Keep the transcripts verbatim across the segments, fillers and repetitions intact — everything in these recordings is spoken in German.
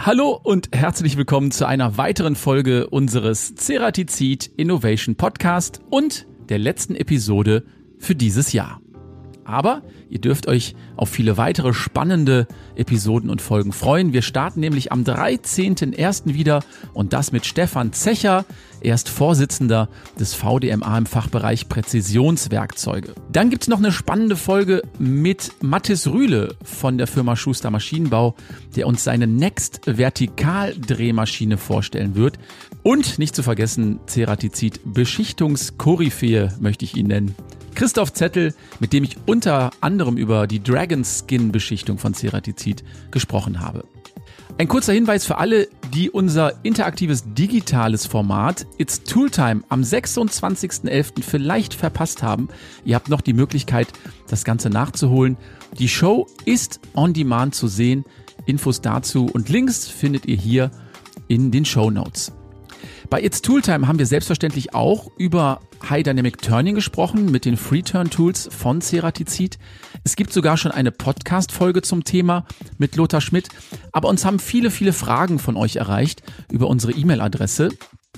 Hallo und herzlich willkommen zu einer weiteren Folge unseres Ceratizit Innovation Podcast und der letzten Episode für dieses Jahr. Aber ihr dürft euch auf viele weitere spannende Episoden und Folgen freuen. Wir starten nämlich am dreizehnten ersten wieder und das mit Stefan Zecher. Er ist Vorsitzender des V D M A im Fachbereich Präzisionswerkzeuge. Dann gibt es noch eine spannende Folge mit Mattis Rühle von der Firma Schuster Maschinenbau, der uns seine Next Vertikaldrehmaschine vorstellen wird. Und nicht zu vergessen, Ceratizid Beschichtungskoryphäe möchte ich ihn nennen. Christoph Zettel, mit dem ich unter anderem über die Dragon Skin Beschichtung von Ceratizid gesprochen habe. Ein kurzer Hinweis für alle, die unser interaktives digitales Format It's Tooltime am sechsundzwanzigsten elften vielleicht verpasst haben. Ihr habt noch die Möglichkeit, das Ganze nachzuholen. Die Show ist on demand zu sehen. Infos dazu und Links findet ihr hier in den Shownotes. Bei It's Tooltime haben wir selbstverständlich auch über High Dynamic Turning gesprochen mit den Free-Turn-Tools von Ceratizid. Es gibt sogar schon eine Podcast-Folge zum Thema mit Lothar Schmidt. Aber uns haben viele, viele Fragen von euch erreicht über unsere E-Mail-Adresse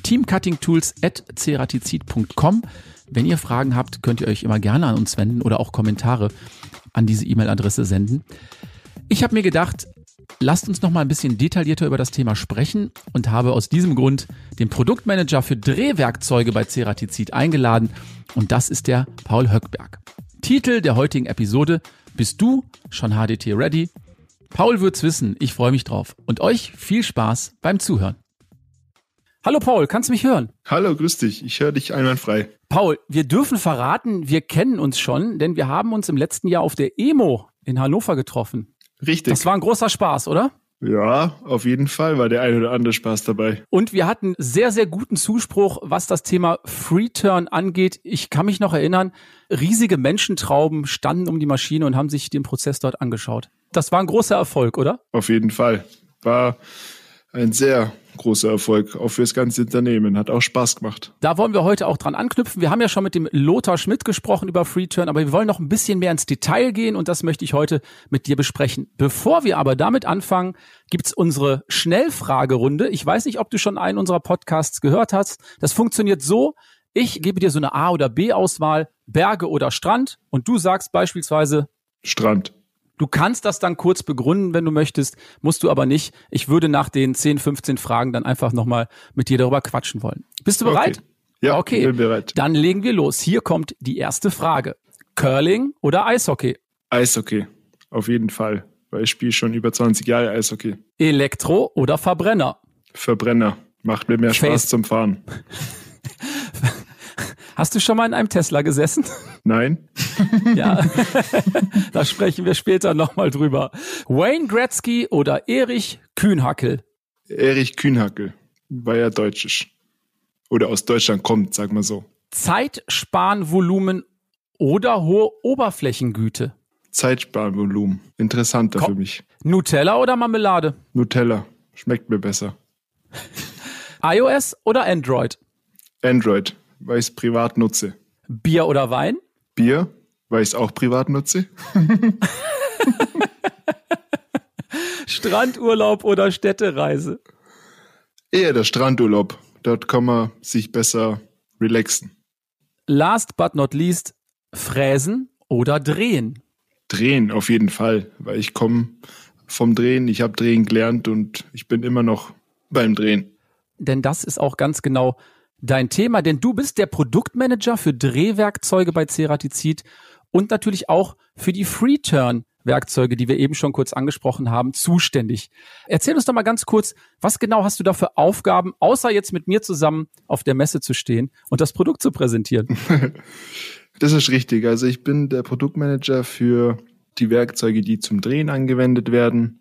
teamcuttingtools at ceratizid punkt com. Wenn ihr Fragen habt, könnt ihr euch immer gerne an uns wenden oder auch Kommentare an diese E-Mail-Adresse senden. Ich habe mir gedacht, lasst uns noch mal ein bisschen detaillierter über das Thema sprechen und habe aus diesem Grund den Produktmanager für Drehwerkzeuge bei Ceratizid eingeladen und das ist der Paul Höckberg. Titel der heutigen Episode: Bist du schon H D T ready? Paul wird's wissen, ich freue mich drauf und euch viel Spaß beim Zuhören. Hallo Paul, kannst du mich hören? Hallo, grüß dich, ich höre dich einwandfrei. Paul, wir dürfen verraten, wir kennen uns schon, denn wir haben uns im letzten Jahr auf der E M O in Hannover getroffen. Richtig. Das war ein großer Spaß, oder? Ja, auf jeden Fall war der ein oder andere Spaß dabei. Und wir hatten sehr, sehr guten Zuspruch, was das Thema Free-Turn angeht. Ich kann mich noch erinnern, riesige Menschentrauben standen um die Maschine und haben sich den Prozess dort angeschaut. Das war ein großer Erfolg, oder? Auf jeden Fall. War ein sehr großer Erfolg, auch fürs ganze Unternehmen. Hat auch Spaß gemacht. Da wollen wir heute auch dran anknüpfen. Wir haben ja schon mit dem Lothar Schmidt gesprochen über Free-Turn, aber wir wollen noch ein bisschen mehr ins Detail gehen und das möchte ich heute mit dir besprechen. Bevor wir aber damit anfangen, gibt's unsere Schnellfragerunde. Ich weiß nicht, ob du schon einen unserer Podcasts gehört hast. Das funktioniert so: Ich gebe dir so eine A- oder B-Auswahl, Berge oder Strand, und du sagst beispielsweise Strand. Du kannst das dann kurz begründen, wenn du möchtest, musst du aber nicht. Ich würde nach den zehn, fünfzehn Fragen dann einfach nochmal mit dir darüber quatschen wollen. Bist du bereit? Okay. Ja, okay. Ich bin bereit. Dann legen wir los. Hier kommt die erste Frage. Curling oder Eishockey? Eishockey, auf jeden Fall, weil ich spiele schon über zwanzig Jahre Eishockey. Elektro oder Verbrenner? Verbrenner, macht mir mehr Spaß Face- zum Fahren. Hast du schon mal in einem Tesla gesessen? Nein. Ja, da sprechen wir später nochmal drüber. Wayne Gretzky oder Erich Kühnhackl? Erich Kühnhackl, weil er deutsch ist. Oder aus Deutschland kommt, sag mal so. Zeitsparnvolumen oder hohe Oberflächengüte? Zeitsparnvolumen, interessanter Ko- für mich. Nutella oder Marmelade? Nutella, schmeckt mir besser. iOS oder Android? Android, weil ich es privat nutze. Bier oder Wein? Bier, weil ich es auch privat nutze. Strandurlaub oder Städtereise? Eher der Strandurlaub. Dort kann man sich besser relaxen. Last but not least, fräsen oder drehen? Drehen, auf jeden Fall, weil ich komme vom Drehen. Ich habe Drehen gelernt und ich bin immer noch beim Drehen. Denn das ist auch ganz genau dein Thema, denn du bist der Produktmanager für Drehwerkzeuge bei Ceratizid und natürlich auch für die Free-Turn-Werkzeuge, die wir eben schon kurz angesprochen haben, zuständig. Erzähl uns doch mal ganz kurz, was genau hast du da für Aufgaben, außer jetzt mit mir zusammen auf der Messe zu stehen und das Produkt zu präsentieren? Das ist richtig. Also ich bin der Produktmanager für die Werkzeuge, die zum Drehen angewendet werden.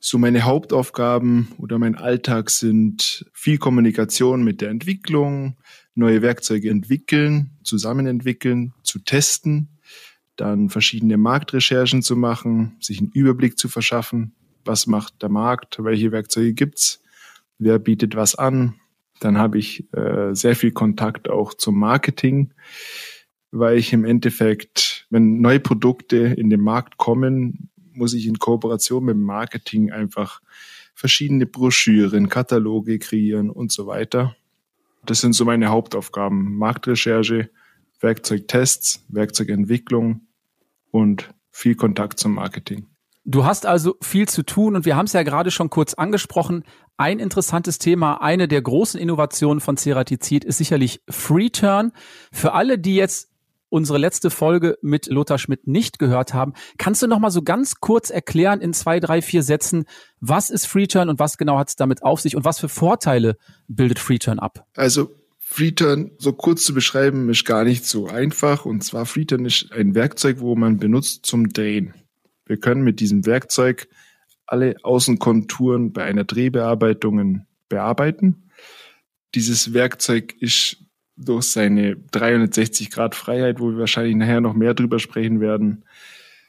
So meine Hauptaufgaben oder mein Alltag sind viel Kommunikation mit der Entwicklung, neue Werkzeuge entwickeln, zusammenentwickeln, zu testen, dann verschiedene Marktrecherchen zu machen, sich einen Überblick zu verschaffen, was macht der Markt, welche Werkzeuge gibt's, wer bietet was an. Dann habe ich äh, sehr viel Kontakt auch zum Marketing, weil ich im Endeffekt, wenn neue Produkte in den Markt kommen, muss ich in Kooperation mit dem Marketing einfach verschiedene Broschüren, Kataloge kreieren und so weiter. Das sind so meine Hauptaufgaben: Marktrecherche, Werkzeugtests, Werkzeugentwicklung und viel Kontakt zum Marketing. Du hast also viel zu tun und wir haben es ja gerade schon kurz angesprochen. Ein interessantes Thema, eine der großen Innovationen von Ceratizit ist sicherlich Freeturn. Für alle, die jetzt unsere letzte Folge mit Lothar Schmidt nicht gehört haben, kannst du noch mal so ganz kurz erklären in zwei, drei, vier Sätzen, was ist Freeturn und was genau hat es damit auf sich und was für Vorteile bildet Freeturn ab? Also Freeturn so kurz zu beschreiben ist gar nicht so einfach, und zwar Freeturn ist ein Werkzeug, wo man benutzt zum Drehen. Wir können mit diesem Werkzeug alle Außenkonturen bei einer Drehbearbeitung bearbeiten. Dieses Werkzeug ist durch seine dreihundertsechzig Grad Freiheit, wo wir wahrscheinlich nachher noch mehr drüber sprechen werden,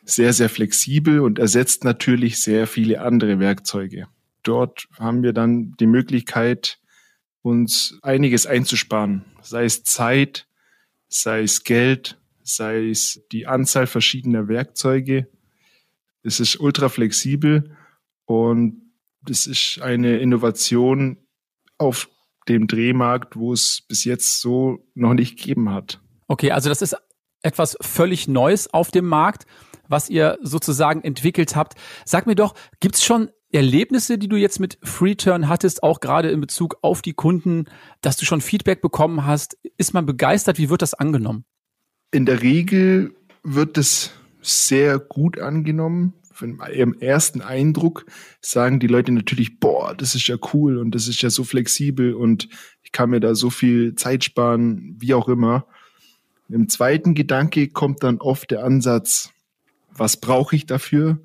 sehr, sehr flexibel und ersetzt natürlich sehr viele andere Werkzeuge. Dort haben wir dann die Möglichkeit, uns einiges einzusparen, sei es Zeit, sei es Geld, sei es die Anzahl verschiedener Werkzeuge. Es ist ultra flexibel und es ist eine Innovation auf dem Drehmarkt, wo es bis jetzt so noch nicht gegeben hat. Okay, also das ist etwas völlig Neues auf dem Markt, was ihr sozusagen entwickelt habt. Sag mir doch, gibt es schon Erlebnisse, die du jetzt mit Freeturn hattest, auch gerade in Bezug auf die Kunden, dass du schon Feedback bekommen hast? Ist man begeistert? Wie wird das angenommen? In der Regel wird es sehr gut angenommen. Im ersten Eindruck sagen die Leute natürlich, boah, das ist ja cool und das ist ja so flexibel und ich kann mir da so viel Zeit sparen, wie auch immer. Im zweiten Gedanke kommt dann oft der Ansatz, was brauche ich dafür?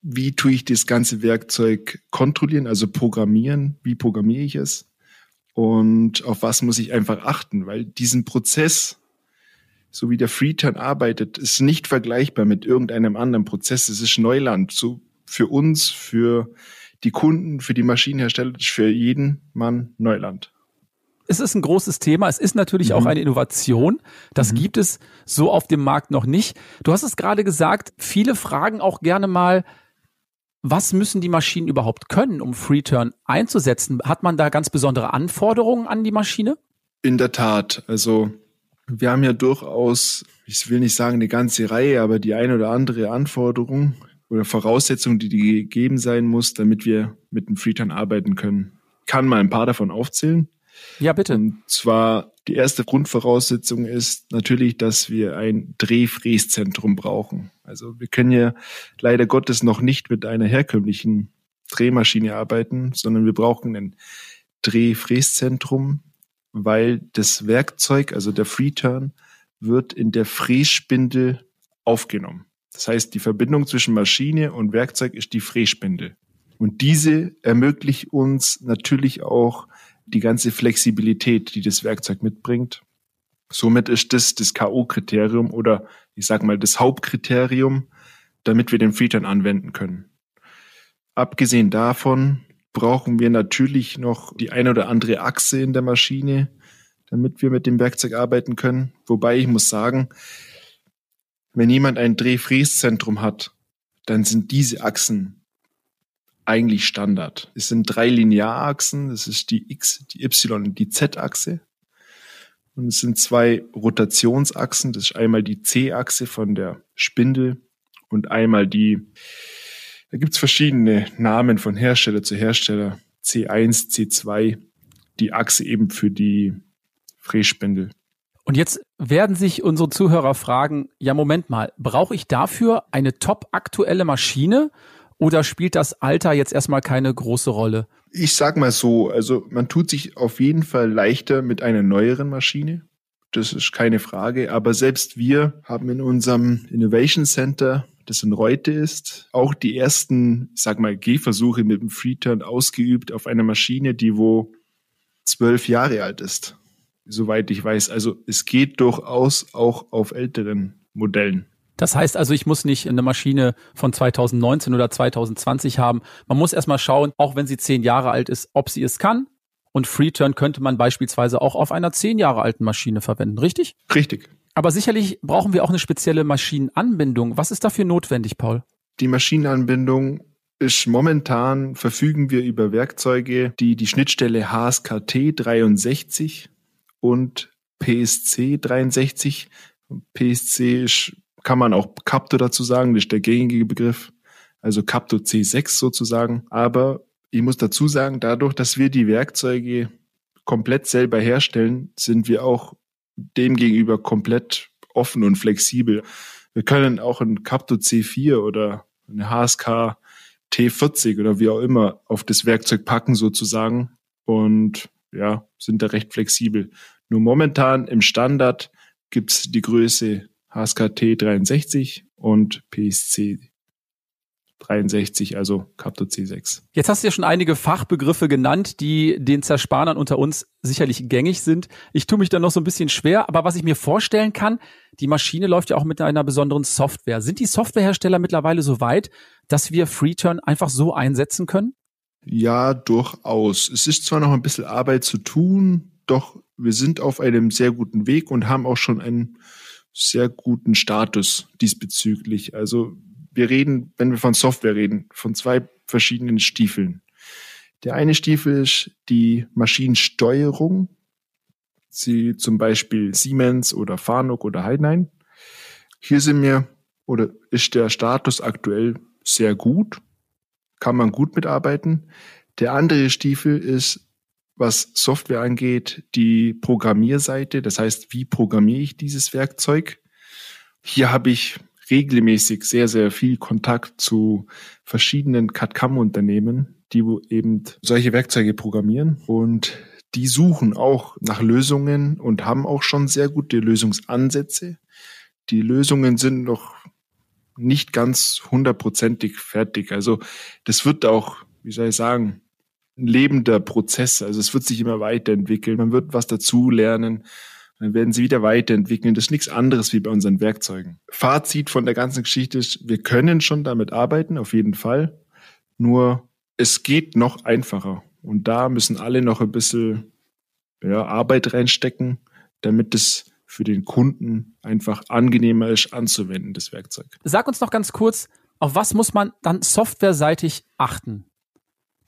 Wie tue ich das ganze Werkzeug kontrollieren, also programmieren? Wie programmiere ich es? Und auf was muss ich einfach achten? Weil diesen Prozess, so wie der Freeturn arbeitet, ist nicht vergleichbar mit irgendeinem anderen Prozess. Es ist Neuland. So für uns, für die Kunden, für die Maschinenhersteller, für jeden Mann Neuland. Es ist ein großes Thema. Es ist natürlich mhm. auch eine Innovation. Das mhm. gibt es so auf dem Markt noch nicht. Du hast es gerade gesagt, viele fragen auch gerne mal, was müssen die Maschinen überhaupt können, um Freeturn einzusetzen? Hat man da ganz besondere Anforderungen an die Maschine? In der Tat. Also wir haben ja durchaus, ich will nicht sagen eine ganze Reihe, aber die ein oder andere Anforderung oder Voraussetzung, die gegeben sein muss, damit wir mit dem Freeturn arbeiten können. Ich kann mal ein paar davon aufzählen. Ja, bitte. Und zwar die erste Grundvoraussetzung ist natürlich, dass wir ein Drehfräszentrum brauchen. Also wir können ja leider Gottes noch nicht mit einer herkömmlichen Drehmaschine arbeiten, sondern wir brauchen ein Drehfräszentrum, weil das Werkzeug, also der Freeturn, wird in der Frässpindel aufgenommen. Das heißt, die Verbindung zwischen Maschine und Werkzeug ist die Frässpindel. Und diese ermöglicht uns natürlich auch die ganze Flexibilität, die das Werkzeug mitbringt. Somit ist das das K O-Kriterium oder ich sage mal das Hauptkriterium, damit wir den Freeturn anwenden können. Abgesehen davon brauchen wir natürlich noch die ein oder andere Achse in der Maschine, damit wir mit dem Werkzeug arbeiten können. Wobei ich muss sagen, wenn jemand ein Drehfräszentrum hat, dann sind diese Achsen eigentlich Standard. Es sind drei Linearachsen, das ist die X, die Y und die Z-Achse. Und es sind zwei Rotationsachsen, das ist einmal die C-Achse von der Spindel und einmal die, da gibt es verschiedene Namen von Hersteller zu Hersteller, C eins, C zwei, die Achse eben für die Frässpindel. Und jetzt werden sich unsere Zuhörer fragen, ja Moment mal, brauche ich dafür eine top aktuelle Maschine oder spielt das Alter jetzt erstmal keine große Rolle? Ich sag mal so, also man tut sich auf jeden Fall leichter mit einer neueren Maschine, das ist keine Frage, aber selbst wir haben in unserem Innovation Center, das in Reute ist, auch die ersten, ich sag mal, Gehversuche mit dem Freeturn ausgeübt auf einer Maschine, die wo zwölf Jahre alt ist, soweit ich weiß. Also es geht durchaus auch auf älteren Modellen. Das heißt also, ich muss nicht eine Maschine von zweitausendneunzehn oder zweitausendzwanzig haben. Man muss erstmal schauen, auch wenn sie zehn Jahre alt ist, ob sie es kann. Und Freeturn könnte man beispielsweise auch auf einer zehn Jahre alten Maschine verwenden, richtig? Richtig. Aber sicherlich brauchen wir auch eine spezielle Maschinenanbindung. Was ist dafür notwendig, Paul? Die Maschinenanbindung ist momentan, verfügen wir über Werkzeuge, die die Schnittstelle H S K T dreiundsechzig und P S C dreiundsechzig, P S C ist, kann man auch Capto dazu sagen, das ist der gängige Begriff, also Capto C sechs sozusagen, aber ich muss dazu sagen, dadurch, dass wir die Werkzeuge komplett selber herstellen, sind wir auch demgegenüber komplett offen und flexibel. Wir können auch ein Capto C vier oder eine H S K T vierzig oder wie auch immer auf das Werkzeug packen sozusagen und ja, sind da recht flexibel. Nur momentan im Standard gibt es die Größe H S K T dreiundsechzig und P S C dreiundsechzig, also Capto C sechs. Jetzt hast du ja schon einige Fachbegriffe genannt, die den Zerspanern unter uns sicherlich gängig sind. Ich tue mich da noch so ein bisschen schwer, aber was ich mir vorstellen kann, die Maschine läuft ja auch mit einer besonderen Software. Sind die Softwarehersteller mittlerweile so weit, dass wir Freeturn einfach so einsetzen können? Ja, durchaus. Es ist zwar noch ein bisschen Arbeit zu tun, doch wir sind auf einem sehr guten Weg und haben auch schon einen sehr guten Status diesbezüglich. Also wir reden, wenn wir von Software reden, von zwei verschiedenen Stiefeln. Der eine Stiefel ist die Maschinensteuerung, sie zum Beispiel Siemens oder Fanuc oder Heidenhain. Hier sind wir, oder ist der Status aktuell sehr gut, kann man gut mitarbeiten. Der andere Stiefel ist, was Software angeht, die Programmierseite, das heißt, wie programmiere ich dieses Werkzeug? Hier habe ich regelmäßig sehr, sehr viel Kontakt zu verschiedenen C A D-C A M-Unternehmen, die eben solche Werkzeuge programmieren und die suchen auch nach Lösungen und haben auch schon sehr gute Lösungsansätze. Die Lösungen sind noch nicht ganz hundertprozentig fertig. Also das wird auch, wie soll ich sagen, ein lebender Prozess. Also es wird sich immer weiterentwickeln. Man wird was dazulernen. Dann werden sie wieder weiterentwickeln. Das ist nichts anderes wie bei unseren Werkzeugen. Fazit von der ganzen Geschichte ist, wir können schon damit arbeiten, auf jeden Fall. Nur es geht noch einfacher. Und da müssen alle noch ein bisschen ja, Arbeit reinstecken, damit es für den Kunden einfach angenehmer ist, anzuwenden, das Werkzeug. Sag uns noch ganz kurz, auf was muss man dann softwareseitig achten?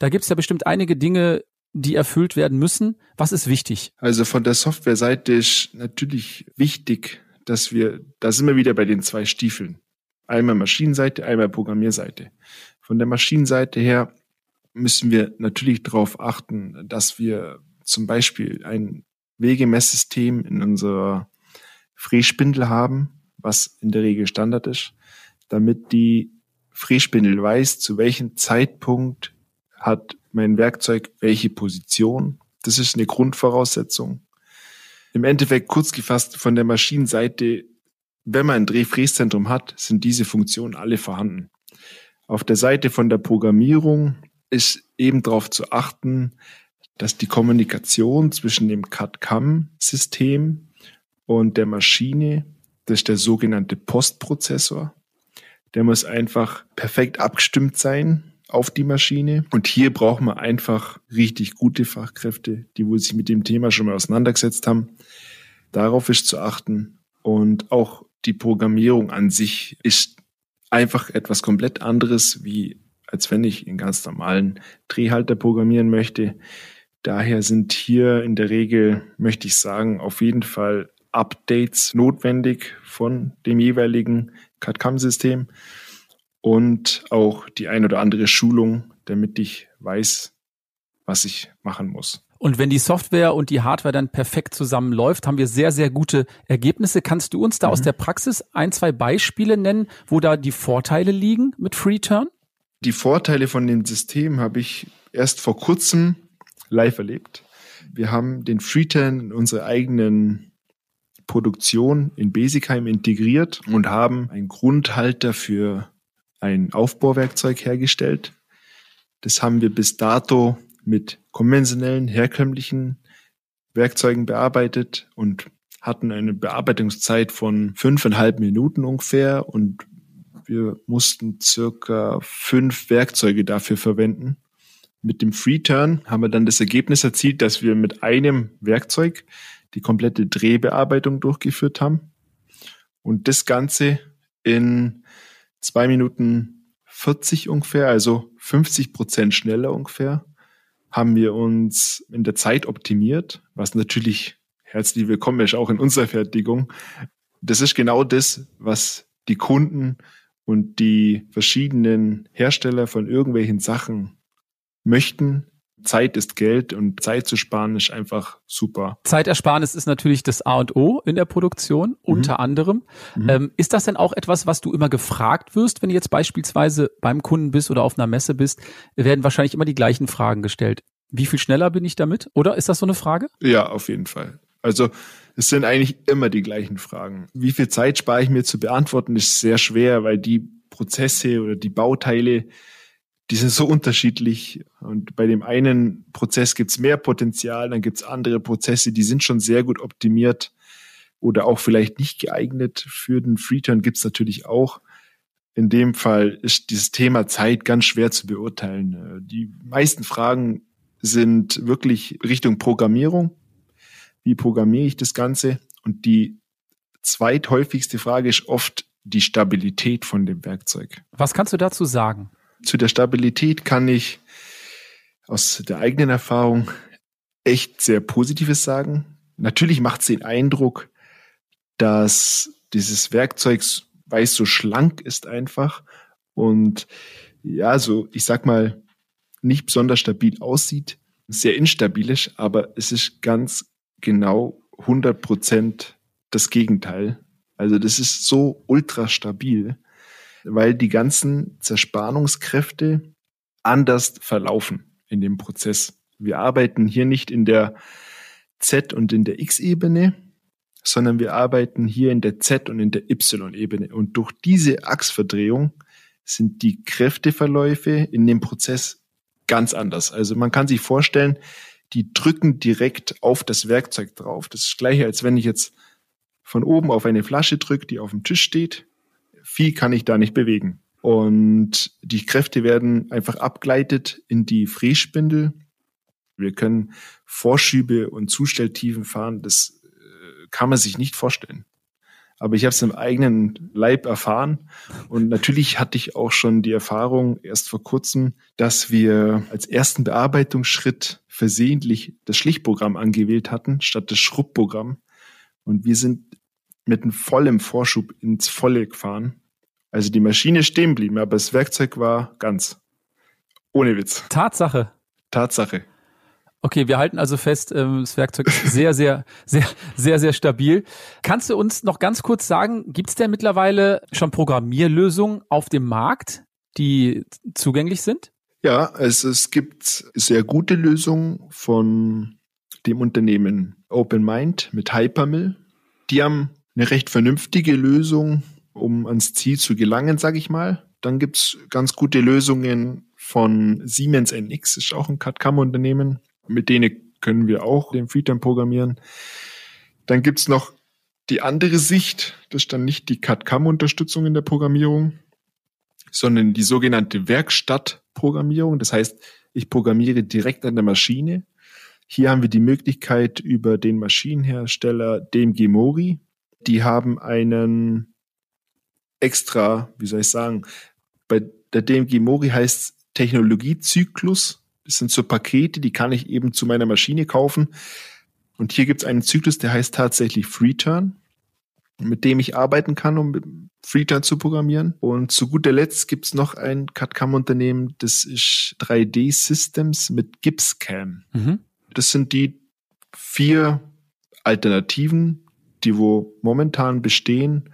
Da gibt es ja bestimmt einige Dinge, die erfüllt werden müssen. Was ist wichtig? Also von der Softwareseite ist natürlich wichtig, dass wir, da sind wir wieder bei den zwei Stiefeln. Einmal Maschinenseite, einmal Programmierseite. Von der Maschinenseite her müssen wir natürlich darauf achten, dass wir zum Beispiel ein Wegemesssystem in unserer Frässpindel haben, was in der Regel Standard ist, damit die Frässpindel weiß, zu welchem Zeitpunkt hat mein Werkzeug welche Position. Das ist eine Grundvoraussetzung. Im Endeffekt kurz gefasst von der Maschinenseite, wenn man ein Drehfräszentrum hat, sind diese Funktionen alle vorhanden. Auf der Seite von der Programmierung ist eben darauf zu achten, dass die Kommunikation zwischen dem C A D-C A M-System und der Maschine, das ist der sogenannte Postprozessor, der muss einfach perfekt abgestimmt sein auf die Maschine. Und hier braucht man einfach richtig gute Fachkräfte, die wohl sich mit dem Thema schon mal auseinandergesetzt haben. Darauf ist zu achten. Und auch die Programmierung an sich ist einfach etwas komplett anderes, wie als wenn ich einen ganz normalen Drehhalter programmieren möchte. Daher sind hier in der Regel, möchte ich sagen, auf jeden Fall Updates notwendig von dem jeweiligen C A D-C A M-System. Und auch die ein oder andere Schulung, damit ich weiß, was ich machen muss. Und wenn die Software und die Hardware dann perfekt zusammenläuft, haben wir sehr, sehr gute Ergebnisse. Kannst du uns da mhm. aus der Praxis ein, zwei Beispiele nennen, wo da die Vorteile liegen mit Freeturn? Die Vorteile von dem System habe ich erst vor kurzem live erlebt. Wir haben den Freeturn in unserer eigenen Produktion in Besigheim integriert und haben einen Grundhalter für ein Aufbohrwerkzeug hergestellt. Das haben wir bis dato mit konventionellen, herkömmlichen Werkzeugen bearbeitet und hatten eine Bearbeitungszeit von fünfeinhalb Minuten ungefähr und wir mussten circa fünf Werkzeuge dafür verwenden. Mit dem Freeturn haben wir dann das Ergebnis erzielt, dass wir mit einem Werkzeug die komplette Drehbearbeitung durchgeführt haben und das Ganze in zwei Minuten vierzig ungefähr, also fünfzig Prozent schneller ungefähr, haben wir uns in der Zeit optimiert, was natürlich herzlich willkommen ist, auch in unserer Fertigung. Das ist genau das, was die Kunden und die verschiedenen Hersteller von irgendwelchen Sachen möchten. Zeit ist Geld und Zeit zu sparen ist einfach super. Zeitersparnis ist natürlich das A und O in der Produktion, mhm. unter anderem. Mhm. Ähm, ist das denn auch etwas, was du immer gefragt wirst, wenn du jetzt beispielsweise beim Kunden bist oder auf einer Messe bist, werden wahrscheinlich immer die gleichen Fragen gestellt. Wie viel schneller bin ich damit? Oder ist das so eine Frage? Ja, auf jeden Fall. Also es sind eigentlich immer die gleichen Fragen. Wie viel Zeit spare ich mir zu beantworten, ist sehr schwer, weil die Prozesse oder die Bauteile, die sind so unterschiedlich und bei dem einen Prozess gibt's mehr Potenzial, dann gibt's andere Prozesse, die sind schon sehr gut optimiert oder auch vielleicht nicht geeignet für den Freeturn, gibt's natürlich auch. In dem Fall ist dieses Thema Zeit ganz schwer zu beurteilen. Die meisten Fragen sind wirklich Richtung Programmierung. Wie programmiere ich das Ganze? Und die zweithäufigste Frage ist oft die Stabilität von dem Werkzeug. Was kannst du dazu sagen? Zu der Stabilität kann ich aus der eigenen Erfahrung echt sehr Positives sagen. Natürlich macht es den Eindruck, dass dieses Werkzeug, weil es so schlank ist einfach und ja, so, ich sag mal, nicht besonders stabil aussieht, sehr instabil ist, aber es ist ganz genau hundert Prozent das Gegenteil. Also das ist so ultra stabil, weil die ganzen Zerspanungskräfte anders verlaufen in dem Prozess. Wir arbeiten hier nicht in der Z- und in der X-Ebene, sondern wir arbeiten hier in der Z- und in der Y-Ebene. Und durch diese Achsverdrehung sind die Kräfteverläufe in dem Prozess ganz anders. Also man kann sich vorstellen, die drücken direkt auf das Werkzeug drauf. Das ist das Gleiche, als wenn ich jetzt von oben auf eine Flasche drücke, die auf dem Tisch steht. Viel kann ich da nicht bewegen. Und die Kräfte werden einfach abgeleitet in die Frässpindel. Wir können Vorschübe und Zustelltiefen fahren. Das kann man sich nicht vorstellen. Aber ich habe es im eigenen Leib erfahren. Und natürlich hatte ich auch schon die Erfahrung erst vor kurzem, dass wir als ersten Bearbeitungsschritt versehentlich das Schlichtprogramm angewählt hatten, statt das Schrubbprogramm. Und wir sind mit einem vollen Vorschub ins Volle gefahren. Also die Maschine stehen blieben, aber das Werkzeug war ganz. Ohne Witz. Tatsache. Tatsache. Okay, wir halten also fest, das Werkzeug ist sehr, sehr, sehr, sehr, sehr stabil. Kannst du uns noch ganz kurz sagen, gibt es denn mittlerweile schon Programmierlösungen auf dem Markt, die zugänglich sind? Ja, es, es gibt sehr gute Lösungen von dem Unternehmen OpenMind mit Hypermill. Die haben eine recht vernünftige Lösung, um ans Ziel zu gelangen, sage ich mal. Dann gibt's ganz gute Lösungen von Siemens N X, ist auch ein C A D C A M-Unternehmen. Mit denen können wir auch den Freeturn programmieren. Dann gibt's noch die andere Sicht, das ist dann nicht die C A D C A M-Unterstützung in der Programmierung, sondern die sogenannte Werkstattprogrammierung. Das heißt, ich programmiere direkt an der Maschine. Hier haben wir die Möglichkeit über den Maschinenhersteller D M G Mori. Die haben einen extra, wie soll ich sagen, bei der D M G Mori heißt es Technologiezyklus. Das sind so Pakete, die kann ich eben zu meiner Maschine kaufen. Und hier gibt es einen Zyklus, der heißt tatsächlich Freeturn, mit dem ich arbeiten kann, um Freeturn zu programmieren. Und zu guter Letzt gibt es noch ein C A D C A M-Unternehmen, das ist drei D Systems mit GibbsCAM. Mhm. Das sind die vier Alternativen, die wo momentan bestehen,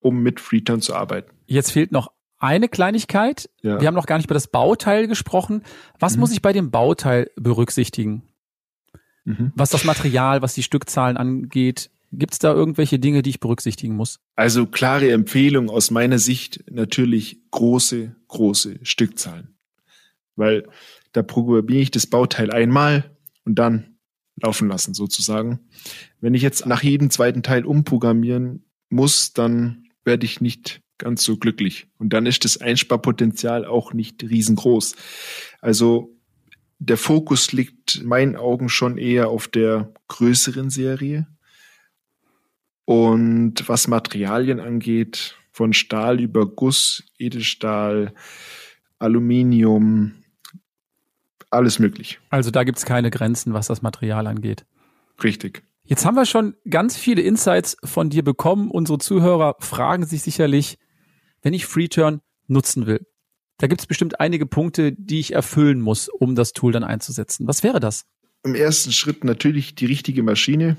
um mit Freeturn zu arbeiten. Jetzt fehlt noch eine Kleinigkeit. Ja. Wir haben noch gar nicht über das Bauteil gesprochen. Was mhm. muss ich bei dem Bauteil berücksichtigen? Mhm. Was das Material, was die Stückzahlen angeht, gibt es da irgendwelche Dinge, die ich berücksichtigen muss? Also klare Empfehlung aus meiner Sicht natürlich große, große Stückzahlen. Weil da programmiere ich das Bauteil einmal und dann laufen lassen sozusagen. Wenn ich jetzt nach jedem zweiten Teil umprogrammieren muss, dann werde ich nicht ganz so glücklich. Und dann ist das Einsparpotenzial auch nicht riesengroß. Also der Fokus liegt in meinen Augen schon eher auf der größeren Serie. Und was Materialien angeht, von Stahl über Guss, Edelstahl, Aluminium, alles möglich. Also da gibt es keine Grenzen, was das Material angeht. Richtig. Jetzt haben wir schon ganz viele Insights von dir bekommen. Unsere Zuhörer fragen sich sicherlich, wenn ich Freeturn nutzen will, da gibt es bestimmt einige Punkte, die ich erfüllen muss, um das Tool dann einzusetzen. Was wäre das? Im ersten Schritt natürlich die richtige Maschine.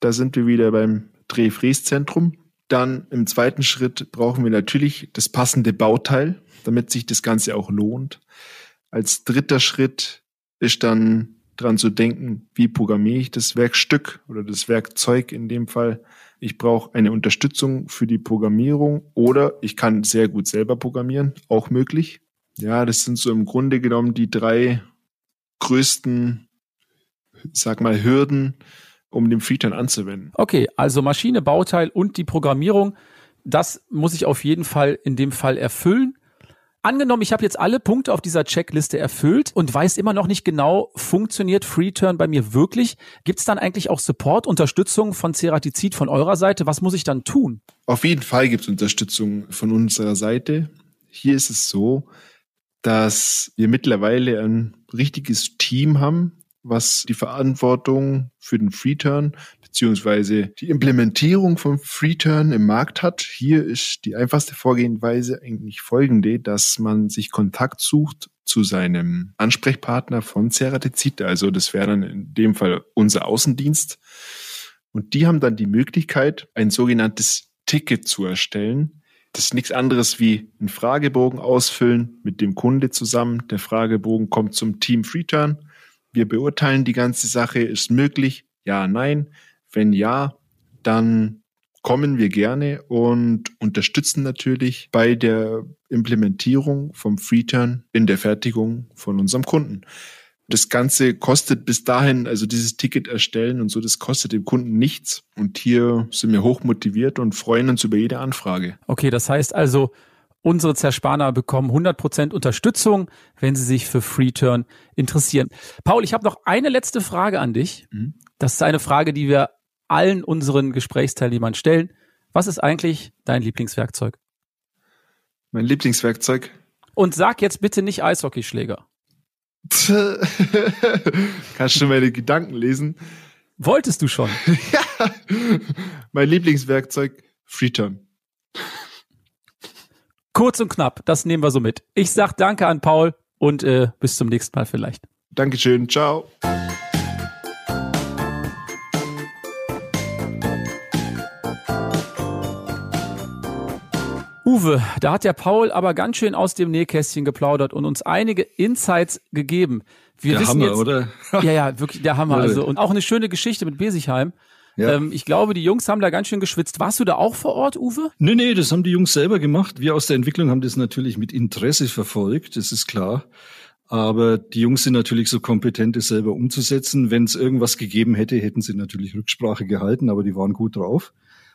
Da sind wir wieder beim Dreh-Fräs-Zentrum. Dann im zweiten Schritt brauchen wir natürlich das passende Bauteil, damit sich das Ganze auch lohnt. Als dritter Schritt ist dann dran zu denken, wie programmiere ich das Werkstück oder das Werkzeug in dem Fall. Ich brauche eine Unterstützung für die Programmierung oder ich kann sehr gut selber programmieren, auch möglich. Ja, das sind so im Grunde genommen die drei größten, sag mal, Hürden, um den Freeturn anzuwenden. Okay, also Maschine, Bauteil und die Programmierung, das muss ich auf jeden Fall in dem Fall erfüllen. Angenommen, ich habe jetzt alle Punkte auf dieser Checkliste erfüllt und weiß immer noch nicht genau, funktioniert Freeturn bei mir wirklich? Gibt es dann eigentlich auch Support, Unterstützung von Ceratizit von eurer Seite? Was muss ich dann tun? Auf jeden Fall gibt es Unterstützung von unserer Seite. Hier ist es so, dass wir mittlerweile ein richtiges Team haben, was die Verantwortung für den Freeturn beziehungsweise die Implementierung von Freeturn im Markt hat. Hier ist die einfachste Vorgehensweise eigentlich folgende, dass man sich Kontakt sucht zu seinem Ansprechpartner von Ceratizit. Also das wäre dann in dem Fall unser Außendienst. Und die haben dann die Möglichkeit, ein sogenanntes Ticket zu erstellen. Das ist nichts anderes wie einen Fragebogen ausfüllen mit dem Kunde zusammen. Der Fragebogen kommt zum Team Freeturn. Wir beurteilen die ganze Sache, ist möglich, ja, nein. Wenn ja, dann kommen wir gerne und unterstützen natürlich bei der Implementierung vom Freeturn in der Fertigung von unserem Kunden. Das Ganze kostet bis dahin, also dieses Ticket erstellen und so, das kostet dem Kunden nichts. Und hier sind wir hoch motiviert und freuen uns über jede Anfrage. Okay, das heißt also, unsere Zerspaner bekommen hundert Prozent Unterstützung, wenn sie sich für Freeturn interessieren. Paul, ich habe noch eine letzte Frage an dich. Mhm. Das ist eine Frage, die wir allen unseren Gesprächsteilnehmern stellen. Was ist eigentlich dein Lieblingswerkzeug? Mein Lieblingswerkzeug? Und sag jetzt bitte nicht Eishockeyschläger. Kannst du meine Gedanken lesen? Wolltest du schon? Ja. Mein Lieblingswerkzeug, Freeturn. Kurz und knapp, das nehmen wir so mit. Ich sag danke an Paul und äh, bis zum nächsten Mal vielleicht. Dankeschön, ciao. Uwe, da hat der Paul aber ganz schön aus dem Nähkästchen geplaudert und uns einige Insights gegeben. Wir der Hammer, jetzt, oder? Ja, ja, wirklich der Hammer. Also, und auch eine schöne Geschichte mit Besigheim. Ja. Ähm, ich glaube, die Jungs haben da ganz schön geschwitzt. Warst du da auch vor Ort, Uwe? Nee, nee, das haben die Jungs selber gemacht. Wir aus der Entwicklung haben das natürlich mit Interesse verfolgt, das ist klar. Aber die Jungs sind natürlich so kompetent, das selber umzusetzen. Wenn es irgendwas gegeben hätte, hätten sie natürlich Rücksprache gehalten, aber die waren gut drauf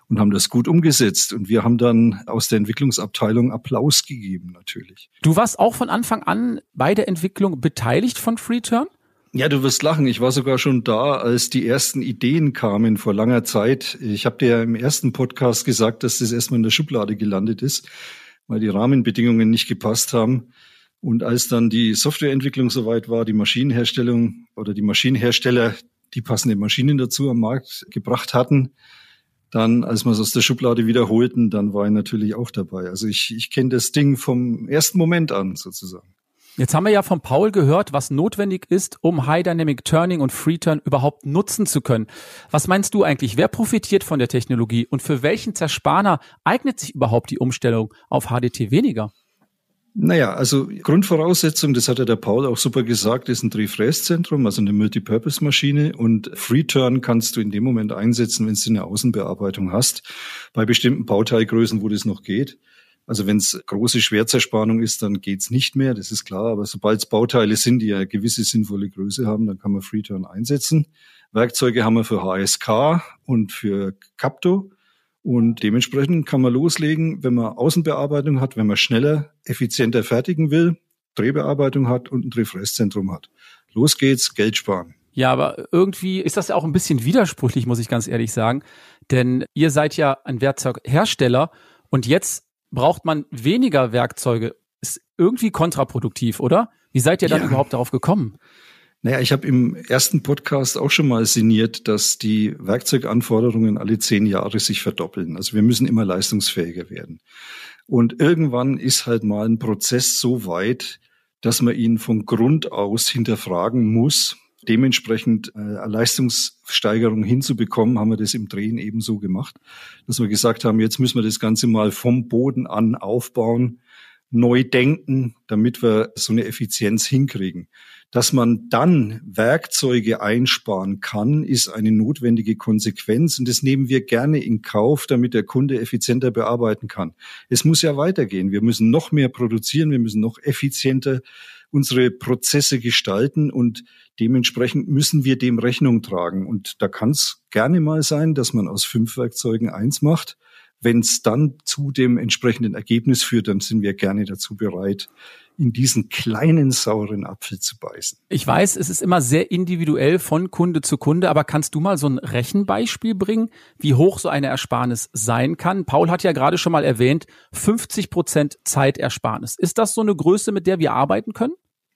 und haben das gut umgesetzt. Und wir haben dann aus der Entwicklungsabteilung Applaus gegeben, natürlich. Du warst auch von Anfang an bei der Entwicklung beteiligt von Freeturn? Ja, du wirst lachen. Ich war sogar schon da, als die ersten Ideen kamen vor langer Zeit. Ich habe dir ja im ersten Podcast gesagt, dass das erstmal in der Schublade gelandet ist, weil die Rahmenbedingungen nicht gepasst haben. Und als dann die Softwareentwicklung soweit war, die Maschinenherstellung oder die Maschinenhersteller die passenden Maschinen dazu am Markt gebracht hatten, dann, als wir es aus der Schublade wiederholten, dann war ich natürlich auch dabei. Also ich, ich kenne das Ding vom ersten Moment an sozusagen. Jetzt haben wir ja von Paul gehört, was notwendig ist, um High Dynamic Turning und Freeturn überhaupt nutzen zu können. Was meinst du eigentlich, wer profitiert von der Technologie und für welchen Zerspaner eignet sich überhaupt die Umstellung auf H D T weniger? Naja, also Grundvoraussetzung, das hat ja der Paul auch super gesagt, ist ein Dreh-Fräs-Zentrum, also eine Multipurpose-Maschine, und Freeturn kannst du in dem Moment einsetzen, wenn du eine Außenbearbeitung hast, bei bestimmten Bauteilgrößen, wo das noch geht. Also wenn es große Schwerzerspanung ist, dann geht's nicht mehr, das ist klar. Aber sobald es Bauteile sind, die ja gewisse sinnvolle Größe haben, dann kann man Freeturn einsetzen. Werkzeuge haben wir für H S K und für Capto. Und dementsprechend kann man loslegen, wenn man Außenbearbeitung hat, wenn man schneller, effizienter fertigen will, Drehbearbeitung hat und ein Dreh-Fräs-Zentrum hat. Los geht's, Geld sparen. Ja, aber irgendwie ist das ja auch ein bisschen widersprüchlich, muss ich ganz ehrlich sagen. Denn ihr seid ja ein Werkzeughersteller und jetzt braucht man weniger Werkzeuge. Ist irgendwie kontraproduktiv, oder? Wie seid ihr dann ja. überhaupt darauf gekommen? Naja, ich habe im ersten Podcast auch schon mal sinniert, dass die Werkzeuganforderungen alle zehn Jahre sich verdoppeln. Also wir müssen immer leistungsfähiger werden. Und irgendwann ist halt mal ein Prozess so weit, dass man ihn von Grund aus hinterfragen muss. Dementsprechend äh, eine Leistungssteigerung hinzubekommen, haben wir das im Drehen eben so gemacht, dass wir gesagt haben, jetzt müssen wir das Ganze mal vom Boden an aufbauen, neu denken, damit wir so eine Effizienz hinkriegen. Dass man dann Werkzeuge einsparen kann, ist eine notwendige Konsequenz und das nehmen wir gerne in Kauf, damit der Kunde effizienter bearbeiten kann. Es muss ja weitergehen. Wir müssen noch mehr produzieren, wir müssen noch effizienter unsere Prozesse gestalten und dementsprechend müssen wir dem Rechnung tragen. Und da kann es gerne mal sein, dass man aus fünf Werkzeugen eins macht. Wenn es dann zu dem entsprechenden Ergebnis führt, dann sind wir gerne dazu bereit, in diesen kleinen sauren Apfel zu beißen. Ich weiß, es ist immer sehr individuell von Kunde zu Kunde, aber kannst du mal so ein Rechenbeispiel bringen, wie hoch so eine Ersparnis sein kann? Paul hat ja gerade schon mal erwähnt, fünfzig Prozent Zeitersparnis. Ist das so eine Größe, mit der wir arbeiten können?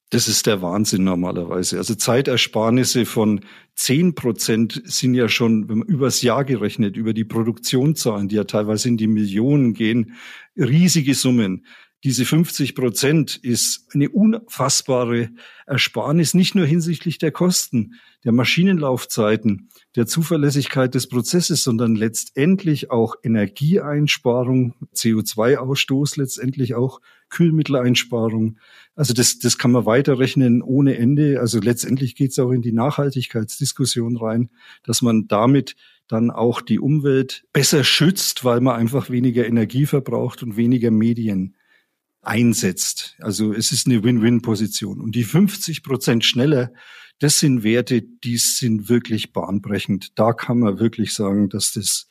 Das ist der Wahnsinn normalerweise. Also Zeitersparnisse von zehn Prozent sind ja schon, wenn man übers Jahr gerechnet, über die Produktionszahlen, die ja teilweise in die Millionen gehen, riesige Summen. Diese fünfzig Prozent ist eine unfassbare Ersparnis, nicht nur hinsichtlich der Kosten, der Maschinenlaufzeiten, der Zuverlässigkeit des Prozesses, sondern letztendlich auch Energieeinsparung, C O zwei Ausstoß, letztendlich auch Kühlmitteleinsparung. Also das, das kann man weiterrechnen ohne Ende. Also letztendlich geht es auch in die Nachhaltigkeitsdiskussion rein, dass man damit dann auch die Umwelt besser schützt, weil man einfach weniger Energie verbraucht und weniger Medien einsetzt. Also es ist eine Win-Win-Position. Und die fünfzig Prozent schneller, das sind Werte, die sind wirklich bahnbrechend. Da kann man wirklich sagen, dass das,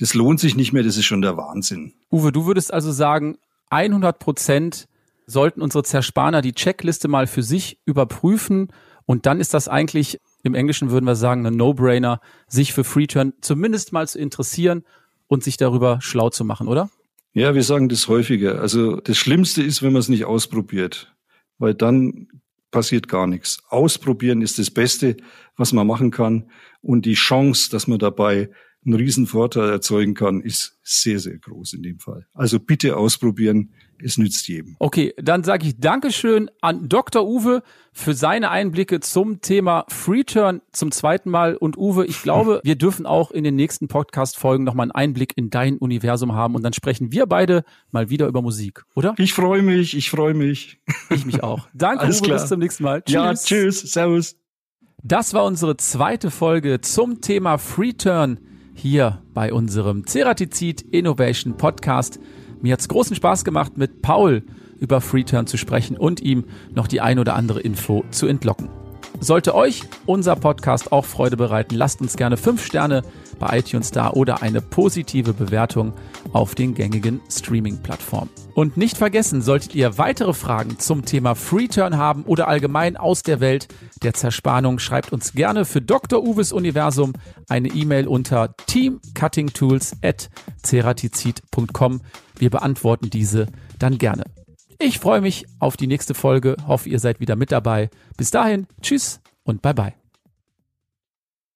das lohnt sich nicht mehr, das ist schon der Wahnsinn. Uwe, du würdest also sagen, hundert Prozent sollten unsere Zerspaner die Checkliste mal für sich überprüfen und dann ist das eigentlich, im Englischen würden wir sagen, ein No-Brainer, sich für Freeturn zumindest mal zu interessieren und sich darüber schlau zu machen, oder? Ja, wir sagen das häufiger. Also das Schlimmste ist, wenn man es nicht ausprobiert, weil dann passiert gar nichts. Ausprobieren ist das Beste, was man machen kann. Und die Chance, dass man dabei einen riesen Vorteil erzeugen kann, ist sehr, sehr groß in dem Fall. Also bitte ausprobieren, es nützt jedem. Okay, dann sage ich Dankeschön an Doktor Uwe für seine Einblicke zum Thema Freeturn zum zweiten Mal. Und Uwe, ich glaube, wir dürfen auch in den nächsten Podcast-Folgen nochmal einen Einblick in dein Universum haben. Und dann sprechen wir beide mal wieder über Musik, oder? Ich freue mich, ich freue mich. Ich mich auch. Danke, Alles Uwe, klar. Bis zum nächsten Mal. Tschüss. Ja, tschüss, servus. Das war unsere zweite Folge zum Thema Freeturn hier bei unserem Ceratizit Innovation Podcast. Mir hat es großen Spaß gemacht, mit Paul über Freeturn zu sprechen und ihm noch die ein oder andere Info zu entlocken. Sollte euch unser Podcast auch Freude bereiten, lasst uns gerne fünf Sterne bei iTunes da oder eine positive Bewertung auf den gängigen Streaming-Plattformen. Und nicht vergessen, solltet ihr weitere Fragen zum Thema Freeturn haben oder allgemein aus der Welt der Zerspanung, schreibt uns gerne für Doktor Uwes Universum eine E-Mail unter teamcuttingtools at ceratizid punkt com. Wir beantworten diese dann gerne. Ich freue mich auf die nächste Folge, hoffe, ihr seid wieder mit dabei. Bis dahin, tschüss und bye bye.